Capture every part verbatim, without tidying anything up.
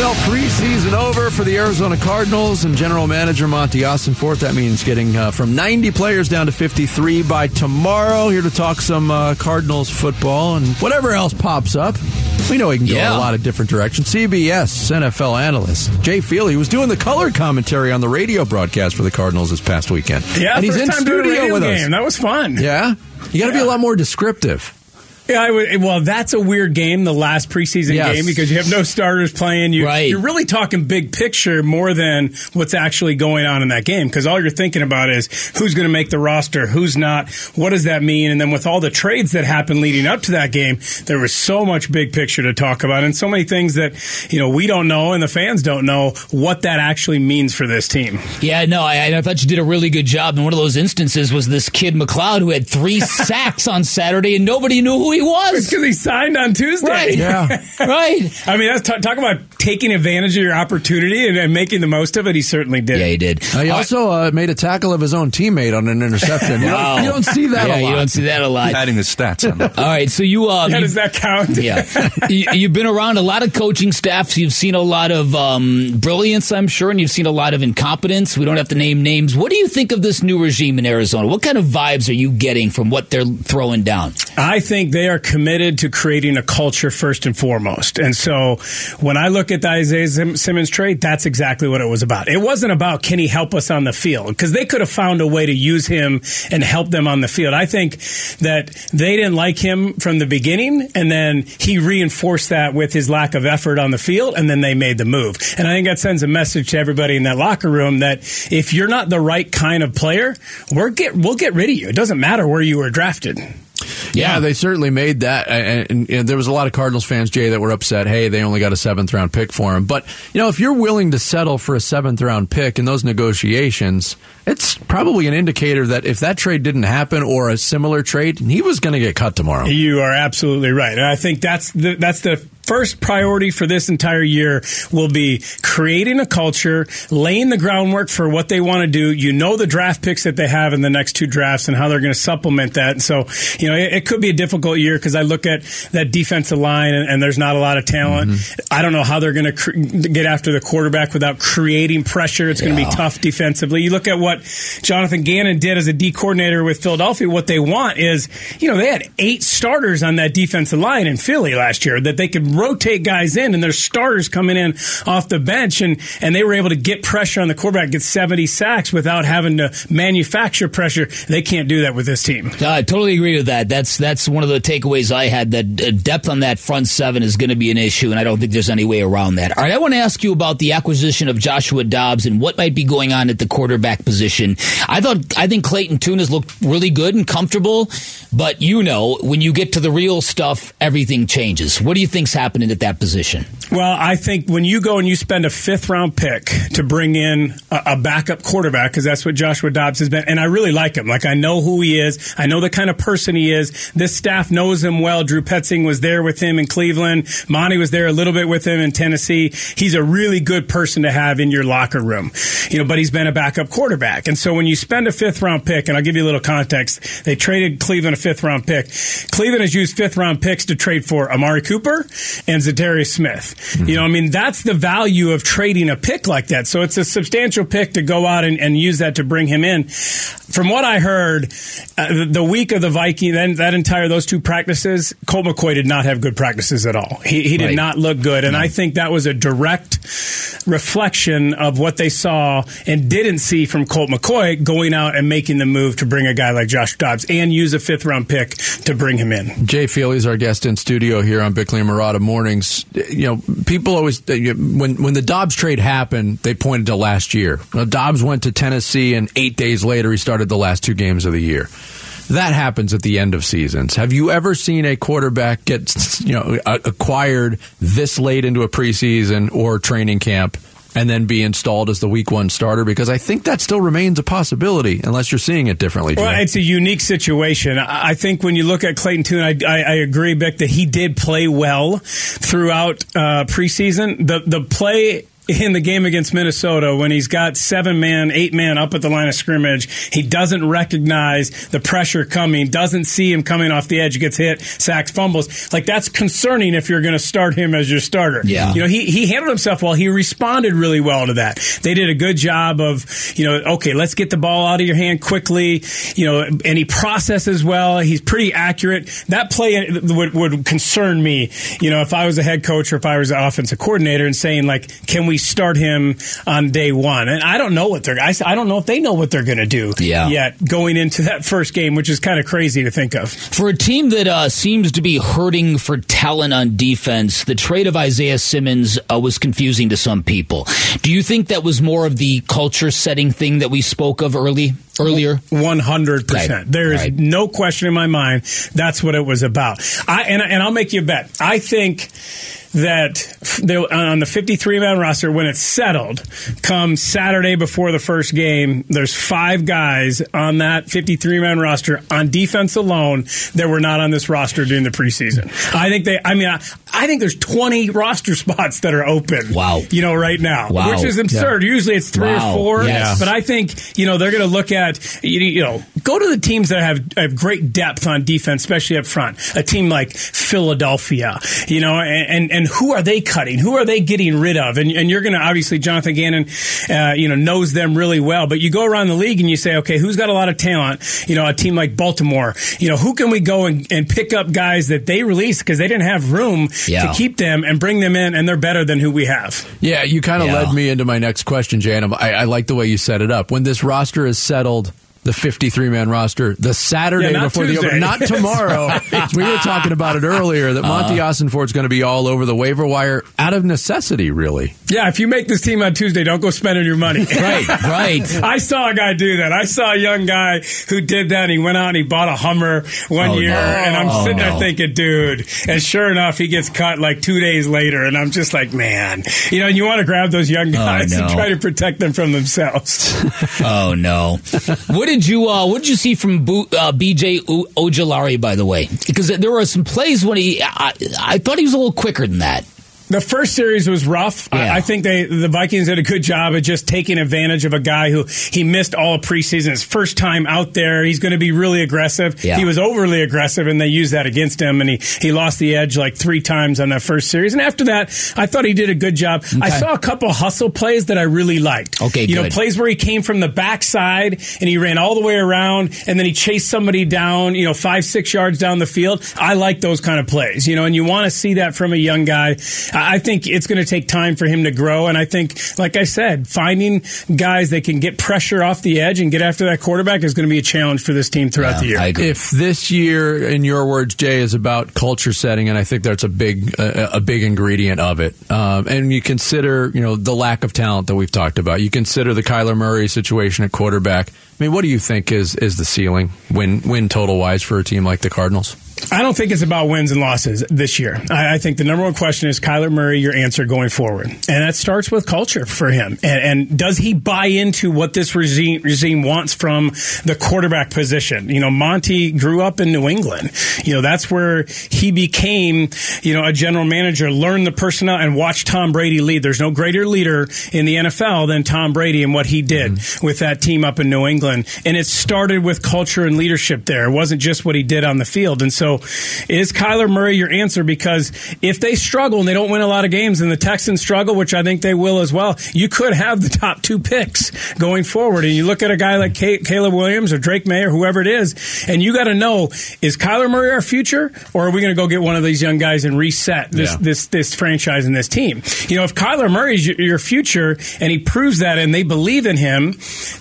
N F L preseason over for the Arizona Cardinals and general manager Monti Ossenfort. That means getting uh, from ninety players down to fifty-three by tomorrow. Here to talk some uh, Cardinals football and whatever else pops up. We know he can go yeah. in a lot of different directions. C B S N F L analyst Jay Feely was doing the color commentary on the radio broadcast for the Cardinals this past weekend. Yeah, and he's in studio with us. That was fun. Yeah, you got to yeah. be a lot more descriptive. Yeah, I would, well, that's a weird game, the last preseason yes. game, because you have no starters playing. You, right. You're really talking big picture more than what's actually going on in that game, because all you're thinking about is who's going to make the roster, who's not, what does that mean? And then with all the trades that happened leading up to that game, there was so much big picture to talk about and so many things that, you know, we don't know and the fans don't know what that actually means for this team. Yeah, no, I, I thought you did a really good job. And one of those instances was this kid McLeod who had three sacks on Saturday and nobody knew who he He was because he signed on Tuesday. Right. Yeah. right. I mean, that's t- talk about taking advantage of your opportunity and, and making the most of it. He certainly did. Yeah, he did. Uh, he uh, also uh, made a tackle of his own teammate on an interception. wow. you, don't, you don't see that yeah, a lot. You don't see that a lot. He's adding the stats on that. All right. So you. Uh, yeah, does that count? yeah. You, you've been around a lot of coaching staffs. You've seen a lot of um, brilliance, I'm sure, and you've seen a lot of incompetence. We don't have to name names. What do you think of this new regime in Arizona? What kind of vibes are you getting from what they're throwing down? I think they are committed to creating a culture first and foremost. And so when I look at the Isaiah Simmons trade, that's exactly what it was about. It wasn't about can he help us on the field, because they could have found a way to use him and help them on the field. I think that they didn't like him from the beginning, and then he reinforced that with his lack of effort on the field, and then they made the move. And I think that sends a message to everybody in that locker room that if you're not the right kind of player, we're get, we'll get rid of you. It doesn't matter where you were drafted. Yeah, yeah, they certainly made that, and, and, and there was a lot of Cardinals fans, Jay, that were upset, hey, they only got a seventh-round pick for him. But, you know, if you're willing to settle for a seventh-round pick in those negotiations, it's probably an indicator that if that trade didn't happen or a similar trade, he was going to get cut tomorrow. You are absolutely right, and I think that's the, that's the first priority for this entire year will be creating a culture, laying the groundwork for what they want to do. You know the draft picks that they have in the next two drafts and how they're going to supplement that. And so, you know, it, it could be a difficult year because I look at that defensive line and, and there's not a lot of talent. Mm-hmm. I don't know how they're going to cr- get after the quarterback without creating pressure. It's yeah. going to be tough defensively. You look at what Jonathan Gannon did as a D coordinator with Philadelphia. What they want is, you know, they had eight starters on that defensive line in Philly last year that they could rotate guys in, and their starters coming in off the bench, and, and they were able to get pressure on the quarterback, get seventy sacks without having to manufacture pressure. They can't do that with this team. Uh, I totally agree with that. That's that's one of the takeaways I had, that depth on that front seven is going to be an issue, and I don't think there's any way around that. All right, I want to ask you about the acquisition of Joshua Dobbs and what might be going on at the quarterback position. I thought I think Clayton Tune has looked really good and comfortable, but you know, when you get to the real stuff, everything changes. What do you think's happening? happening at that position? Well, I think when you go and you spend a fifth-round pick to bring in a, a backup quarterback, because that's what Joshua Dobbs has been, and I really like him. Like, I know who he is. I know the kind of person he is. This staff knows him well. Drew Petzing was there with him in Cleveland. Monti was there a little bit with him in Tennessee. He's a really good person to have in your locker room, you know, but he's been a backup quarterback. And so when you spend a fifth-round pick, and I'll give you a little context, they traded Cleveland a fifth-round pick. Cleveland has used fifth-round picks to trade for Amari Cooper and Zaytary Smith. Mm-hmm. You know, I mean, that's the value of trading a pick like that. So it's a substantial pick to go out and, and use that to bring him in. From what I heard, uh, the, the week of the Viking, then that entire, those two practices, Colt McCoy did not have good practices at all. He, he did right. not look good. And yeah. I think that was a direct reflection of what they saw and didn't see from Colt McCoy going out and making the move to bring a guy like Josh Dobbs and use a fifth round pick to bring him in. Jay Feely's our guest in studio here on Bickley and Murata mornings. You know, people always, when when the Dobbs trade happened, they pointed to last year. Dobbs went to Tennessee, and eight days later, he started the last two games of the year. That happens at the end of seasons. Have you ever seen a quarterback get, you know, acquired this late into a preseason or training camp and then be installed as the week one starter? Because I think that still remains a possibility, unless you're seeing it differently. Jay. Well, it's a unique situation. I think when you look at Clayton Tune, I, I, I agree, Bick, that he did play well throughout uh, preseason. The, the play in the game against Minnesota when he's got seven man, eight man up at the line of scrimmage. He doesn't recognize the pressure coming, doesn't see him coming off the edge, gets hit, sacks, fumbles. Like, that's concerning if you're going to start him as your starter. Yeah. You know, he, he handled himself well. He responded really well to that. They did a good job of, you know, okay, let's get the ball out of your hand quickly, you know, and he processes well. He's pretty accurate. That play would, would concern me, you know, if I was a head coach or if I was an offensive coordinator and saying, like, can we start him on day one? And I don't know what they're, I, I don't know if they know what they're going to do yeah. yet going into that first game, which is kind of crazy to think of. For a team that uh, seems to be hurting for talent on defense, the trade of Isaiah Simmons uh, was confusing to some people. Do you think that was more of the culture setting thing that we spoke of early? Earlier? one hundred percent. Right. There is right. no question in my mind that's what it was about. I and, and I'll make you a bet. I think that on the fifty-three man roster, when it's settled, come Saturday before the first game, there's five guys on that fifty-three man roster on defense alone that were not on this roster during the preseason. I think they, I mean, I, I think there's twenty roster spots that are open. Wow. You know, right now. Wow. Which is absurd. Yeah. Usually it's three wow. or four. Yes. But I think, you know, they're going to look at, you know, go to the teams that have, have great depth on defense, especially up front. A team like Philadelphia, you know, and, and And who are they cutting? Who are they getting rid of? And, and you're going to, obviously, Jonathan Gannon, uh, you know, knows them really well. But you go around the league and you say, okay, who's got a lot of talent? You know, a team like Baltimore. You know, who can we go and, and pick up guys that they released because they didn't have room yeah. to keep them and bring them in, and they're better than who we have. Yeah, you kind of yeah. led me into my next question, Jay, and I, I like the way you set it up. When this roster is settled, the fifty-three man roster, the Saturday yeah, before Tuesday. the opener. Not tomorrow. We were talking about it earlier, that Monti uh, Ossenfort's going to be all over the waiver wire out of necessity, really. Yeah, if you make this team on Tuesday, don't go spending your money. Right, right. I saw a guy do that. I saw a young guy who did that, and he went out and he bought a Hummer one oh, year, no. and I'm oh, sitting there no. thinking, dude. And sure enough, he gets cut like two days later, and I'm just like, man. You know, and you want to grab those young guys oh, no. and try to protect them from themselves. Oh, no. What What did you uh, what did you see from Bo- uh, B J Ojalari, by the way? Because there were some plays when he I, I thought he was a little quicker than that. The first series was rough. Yeah. I, I think they the Vikings did a good job of just taking advantage of a guy who he missed all of preseason. His first time out there, he's going to be really aggressive. Yeah. He was overly aggressive, and they used that against him, and he, he lost the edge like three times on that first series. And after that, I thought he did a good job. Okay. I saw a couple hustle plays that I really liked. Okay, You good. know, plays where he came from the backside, and he ran all the way around, and then he chased somebody down, you know, five, six yards down the field. I like those kind of plays, you know, and you want to see that from a young guy. I think it's going to take time for him to grow, and I think, like I said, finding guys that can get pressure off the edge and get after that quarterback is going to be a challenge for this team throughout yeah, the year. I agree. If this year, in your words, Jay, is about culture setting, and I think that's a big uh, a big ingredient of it, um, and you consider, you know, the lack of talent that we've talked about, you consider the Kyler Murray situation at quarterback, I mean, what do you think is, is the ceiling win, win total-wise for a team like the Cardinals? I don't think it's about wins and losses this year. I, I think the number one question is Kyler Murray, your answer going forward. And that starts with culture for him. And, and does he buy into what this regime, regime wants from the quarterback position? You know, Monty grew up in New England. You know, that's where he became, you know, a general manager, learned the personnel, and watched Tom Brady lead. There's no greater leader in the N F L than Tom Brady and what he did mm-hmm. with that team up in New England. And it started with culture and leadership there. It wasn't just what he did on the field. And so So is Kyler Murray your answer? Because if they struggle and they don't win a lot of games, and the Texans struggle, which I think they will as well, you could have the top two picks going forward. And you look at a guy like Caleb Williams or Drake May or whoever it is, and you got to know, is Kyler Murray our future, or are we going to go get one of these young guys and reset this, yeah. this, this franchise and this team? You know, if Kyler Murray's your future and he proves that and they believe in him,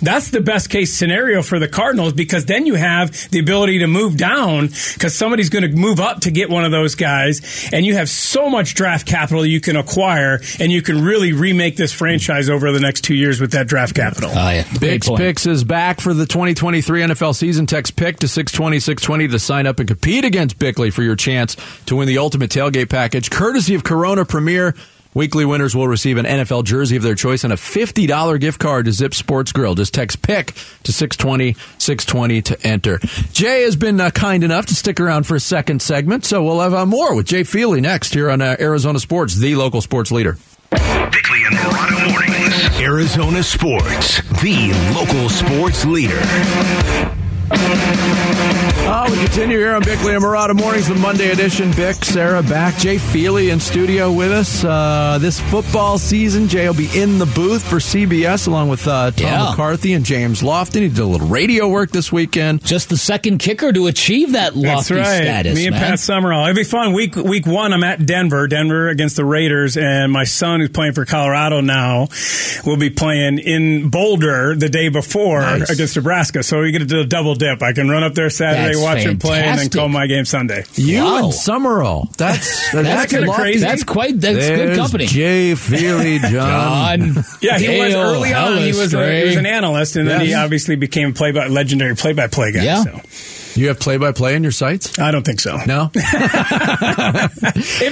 that's the best case scenario for the Cardinals, because then you have the ability to move down because somebody Somebody's going to move up to get one of those guys, and you have so much draft capital you can acquire, and you can really remake this franchise over the next two years with that draft capital. Oh, yeah. Big Picks is back for the twenty twenty-three N F L season. Text Pick to six two zero six two zero to sign up and compete against Bickley for your chance to win the ultimate tailgate package, courtesy of Corona Premier. Weekly winners will receive an N F L jersey of their choice and a fifty dollars gift card to Zip Sports Grill. Just text PICK to six two zero six two zero to enter. Jay has been uh, kind enough to stick around for a second segment, so we'll have uh, more with Jay Feely next here on uh, Arizona Sports, the local sports leader. Bickley and Verano Mornings. Arizona Sports, the local sports leader. Oh, we continue here on Bickley and Murata Mornings, the Monday edition. Bick, Sarah back, Jay Feely in studio with us. Uh, this football season, Jay will be in the booth for C B S along with uh, Tom yeah. McCarthy and James Lofton. He did a little radio work this weekend. Just the second kicker to achieve that Lofty right. status. Me and man. Pat Summerall. It'll be fun. Week, week one, I'm at Denver. Denver against the Raiders, and my son, who's playing for Colorado now, will be playing in Boulder the day before nice. against Nebraska. So we get to do a double dip. I can run up there Saturday, that's watch fantastic. him play, and then call my game Sunday. You wow. and Summerall. That's that's, that's kind of crazy. That's quite that's There's good company. Jay Feely, John. John. Yeah, he Dale was early on. He was, a, he was an analyst, and yes. then he obviously became play by legendary play by play guy. Yeah. So. You have play-by-play in your sites? I don't think so. No? It'd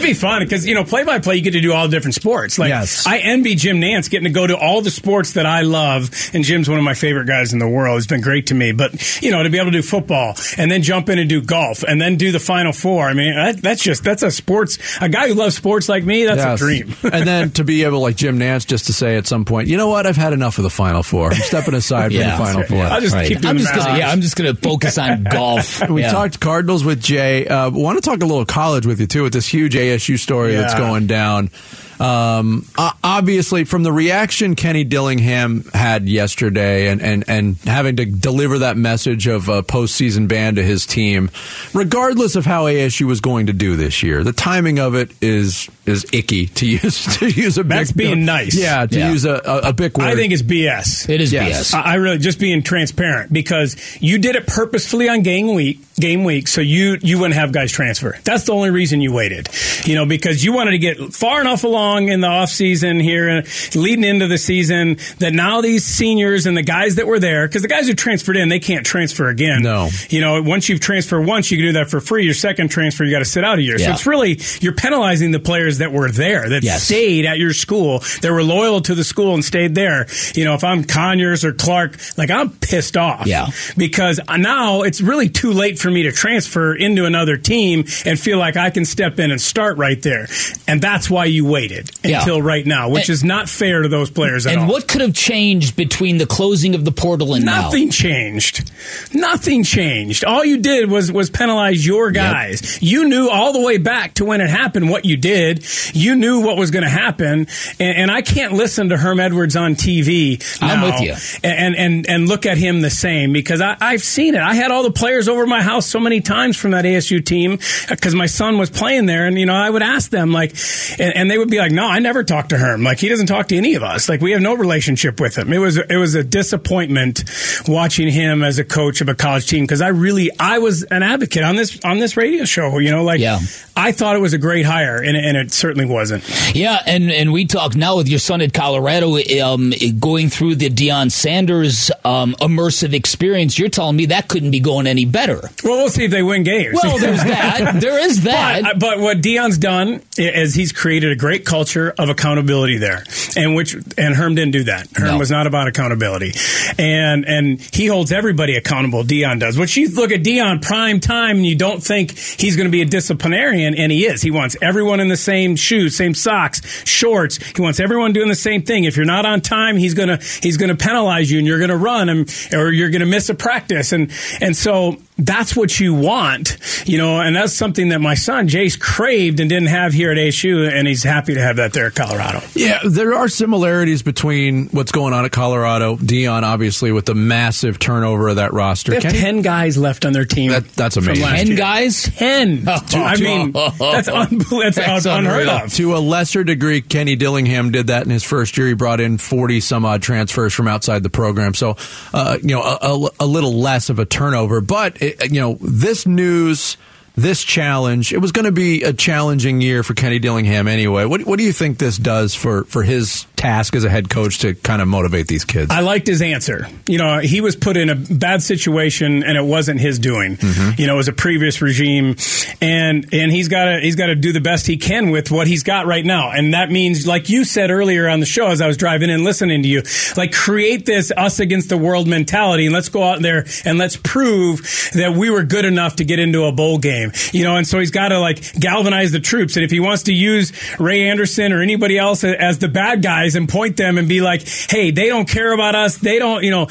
be fun because, you know, play-by-play, you get to do all different sports. Like, yes. I envy Jim Nance getting to go to all the sports that I love, and Jim's one of my favorite guys in the world. It's been great to me. But, you know, to be able to do football and then jump in and do golf and then do the Final Four, I mean, that, that's just, that's a sports, a guy who loves sports like me, that's yes. a dream. And then to be able, like Jim Nance, just to say at some point, you know what, I've had enough of the Final Four. I'm stepping aside yeah. from the Final Four. I'll just right. keep doing I'm just gonna, Yeah, I'm just going to focus on golf. We yeah. talked Cardinals with Jay. Uh, want to talk a little college with you, too, with this huge A S U story yeah. that's going down. Um, obviously, from the reaction Kenny Dillingham had yesterday and, and, and having to deliver that message of a postseason ban to his team, regardless of how A S U was going to do this year, the timing of it is is icky, to use to use a big, That's being nice. Yeah, to yeah. use a, a, a big word. I think it's B S. It is yes. B S. I really, just being transparent, because you did it purposefully on game week, game week, so you, you wouldn't have guys transfer. That's the only reason you waited, you know, because you wanted to get far enough along in the off season here, leading into the season, that now these seniors and the guys that were there, because the guys who transferred in, they can't transfer again. No. You know, once you've transferred once, you can do that for free. Your second transfer, you got to sit out a year. Yeah. So it's really, you're penalizing the players that were there, that yes. stayed at your school, that were loyal to the school and stayed there. You know, if I'm Conyers or Clark, like, I'm pissed off. Yeah. Because now it's really too late for me to transfer into another team and feel like I can step in and start right there. And that's why you wait. Yeah. Until right now, which and, is not fair to those players at and all. And what could have changed between the closing of the portal and Nothing now? Nothing changed. Nothing changed. All you did was, was penalize your guys. Yep. You knew all the way back to when it happened what you did. You knew what was going to happen. And, and I can't listen to Herm Edwards on T V now. I'm with you. And, and, and look at him the same, because I, I've seen it. I had all the players over my house so many times from that A S U team because my son was playing there. And, you know, I would ask them, like, and, and they would be like, no, I never talked to Herm. Like, he doesn't talk to any of us. Like, we have no relationship with him. It was it was a disappointment watching him as a coach of a college team, because I really I was an advocate on this on this radio show. You know, like yeah. I thought it was a great hire, and, and it certainly wasn't. Yeah, and, and we talk now with your son at Colorado, um, going through the Deion Sanders um, immersive experience. You're telling me that couldn't be going any better. Well, we'll see if they win games. Well, there's that. There is that. But, but what Deion's done is he's created a great culture of accountability there, and which and Herm didn't do that. Herm no. was not about accountability, and and he holds everybody accountable. Deion does. Which you look at Deion prime time, and you don't think he's going to be a disciplinarian, and he is. He wants everyone in the same shoes, same socks, shorts. He wants everyone doing the same thing. If you're not on time, he's gonna he's gonna penalize you, and you're gonna run him, or you're gonna miss a practice, and and so. That's what you want, you know, and that's something that my son, Jace, craved and didn't have here at A S U, and he's happy to have that there at Colorado. Yeah, there are similarities between what's going on at Colorado. Deion, obviously, with the massive turnover of that roster. They have Kenny, ten guys left on their team. That, that's amazing. Ten year. guys? Ten. Oh, to, I mean, oh, oh, that's, un- that's, that's un- unheard of. To a lesser degree, Kenny Dillingham did that in his first year. He brought in forty-some-odd transfers from outside the program, so, uh, you know, a, a, a little less of a turnover, but... It, you know, this news, this challenge, it was going to be a challenging year for Kenny Dillingham anyway. What, what do you think this does for, for his task as a head coach to kind of motivate these kids? I liked his answer. You know, he was put in a bad situation, and it wasn't his doing. Mm-hmm. You know, it was a previous regime, and and he's got to he's got to do the best he can with what he's got right now. And that means, like you said earlier on the show, as I was driving in listening to you, like, create this us against the world mentality, and let's go out there and let's prove that we were good enough to get into a bowl game. You know, and so he's got to, like, galvanize the troops. And if he wants to use Ray Anderson or anybody else as the bad guy, guys and point them and be like, hey, they don't care about us. They don't, you know,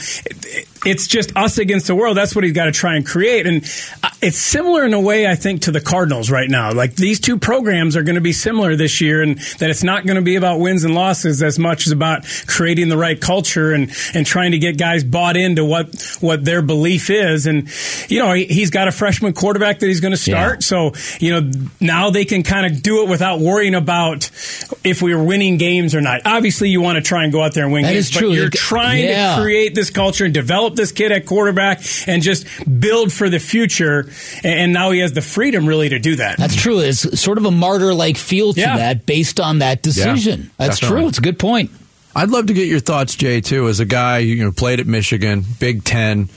it's just us against the world. That's what he's got to try and create. And it's similar in a way, I think, to the Cardinals right now. Like, these two programs are going to be similar this year, and that it's not going to be about wins and losses as much as about creating the right culture and, and trying to get guys bought into what, what their belief is. And, you know, he, he's got a freshman quarterback that he's going to start. Yeah. So, you know, now they can kind of do it without worrying about if we were winning games or not. Obviously, you want to try and go out there and win that games. That is true. But you're trying yeah. to create this culture and develop this kid at quarterback and just build for the future. And now he has the freedom, really, to do that. That's true. It's sort of a martyr-like feel to yeah. that based on that decision. Yeah, That's definitely. true. It's a good point. I'd love to get your thoughts, Jay, too, as a guy who, you know, played at Michigan, Big Ten.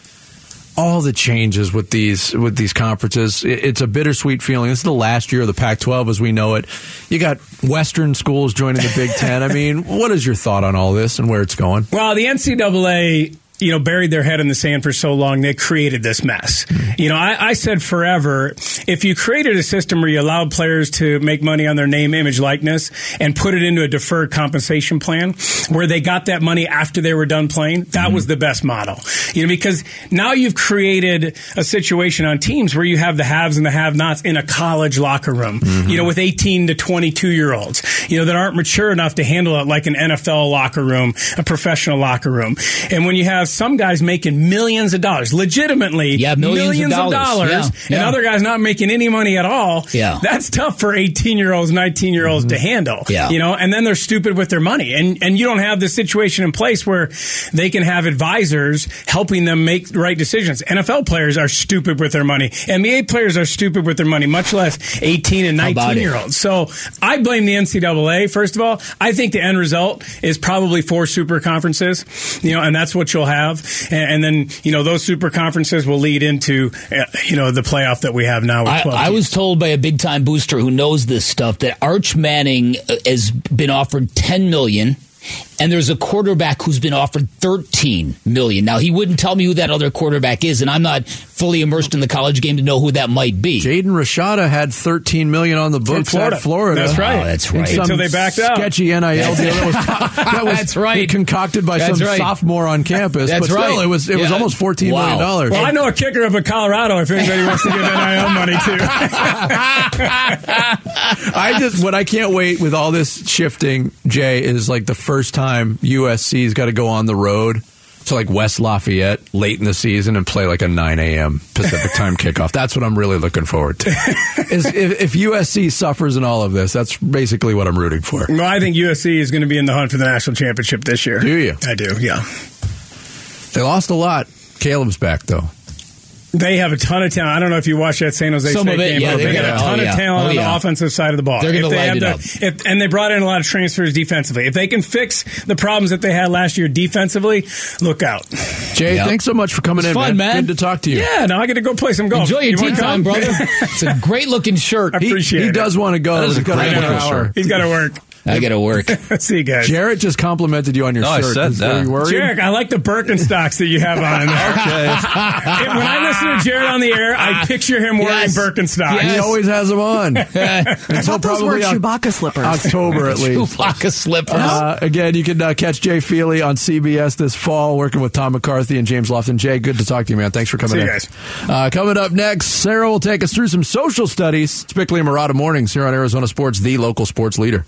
All the changes with these with these conferences, it's a bittersweet feeling. This is the last year of the Pac twelve as we know it. You got Western schools joining the Big Ten. I mean, what is your thought on all this and where it's going? Well, the N C double A, you know, buried their head in the sand for so long, they created this mess. You know, I, I said forever, if you created a system where you allowed players to make money on their name, image, likeness, and put it into a deferred compensation plan where they got that money after they were done playing, that mm-hmm. was the best model. You know, because now you've created a situation on teams where you have the haves and the have-nots in a college locker room, mm-hmm. you know, with eighteen to twenty-two-year-olds, you know, that aren't mature enough to handle it like an N F L locker room, a professional locker room. And when you have some guys making millions of dollars, legitimately yeah, millions, millions of dollars, of dollars yeah, yeah. and other guys not making any money at all, yeah. that's tough for eighteen-year-olds, nineteen-year-olds mm-hmm. to handle. Yeah. You know, and then they're stupid with their money. And and you don't have the situation in place where they can have advisors helping them make the right decisions. N F L players are stupid with their money. N B A players are stupid with their money, much less eighteen- and nineteen-year-olds. So I blame the N C double A, first of all. I think the end result is probably four super conferences, you know, and that's what you'll have. Have. And then, you know, those super conferences will lead into, you know, the playoff that we have now. With twelve I, I was told by a big time booster who knows this stuff that Arch Manning has been offered ten million dollars. And there's a quarterback who's been offered thirteen million dollars. Now, he wouldn't tell me who that other quarterback is, and I'm not fully immersed in the college game to know who that might be. Jaden Rashada had thirteen million dollars on the books in Florida. At Florida. That's right. Oh, that's right. Until they backed out. Sketchy N I L deal that was, that was that's right. concocted by that's some right. sophomore on campus. That's but still, right. it was it yeah. was almost fourteen wow. million dollars. Well, I know a kicker up in Colorado if anybody wants to give N I L money too. I just what I can't wait with all this shifting, Jay, is like the first time U S C's got to go on the road to like West Lafayette late in the season and play like a nine a.m. Pacific time kickoff. That's what I'm really looking forward to. Is if, if U S C suffers in all of this, that's basically what I'm rooting for. Well, I think U S C is going to be in the hunt for the national championship this year. Do you? I do, yeah. They lost a lot. Caleb's back, though. They have a ton of talent. I don't know if you watched that San Jose Some State it, game. Yeah, they, they got a ton oh, yeah. of talent oh, yeah. on the offensive side of the ball. They're going to light it up. If, and they brought in a lot of transfers defensively. If they can fix the problems that they had last year defensively, look out. Jay, yep. thanks so much for coming in, fun, man. Good to talk to you. Yeah, now I get to go play some golf. Enjoy your you tea time, brother. It's a great-looking shirt. I appreciate he, he it. He does want to go. That is a great-looking shirt. He's got to work. I got to work. See you guys. Jarrett just complimented you on your no, shirt. No, I said that. Were you Jarrett, I like the Birkenstocks that you have on there. Okay. When I listen to Jarrett on the air, I picture him wearing yes. Birkenstocks. Yes. He always has them on. I thought those were Chewbacca slippers. October, at least. Chewbacca slippers. Uh, again, you can uh, catch Jay Feely on C B S this fall, working with Tom McCarthy and James Lofton. Jay, good to talk to you, man. Thanks for coming See in. See you guys. Uh, coming up next, Sarah will take us through some social studies. It's Bickley and Murata Mornings here on Arizona Sports, the local sports leader.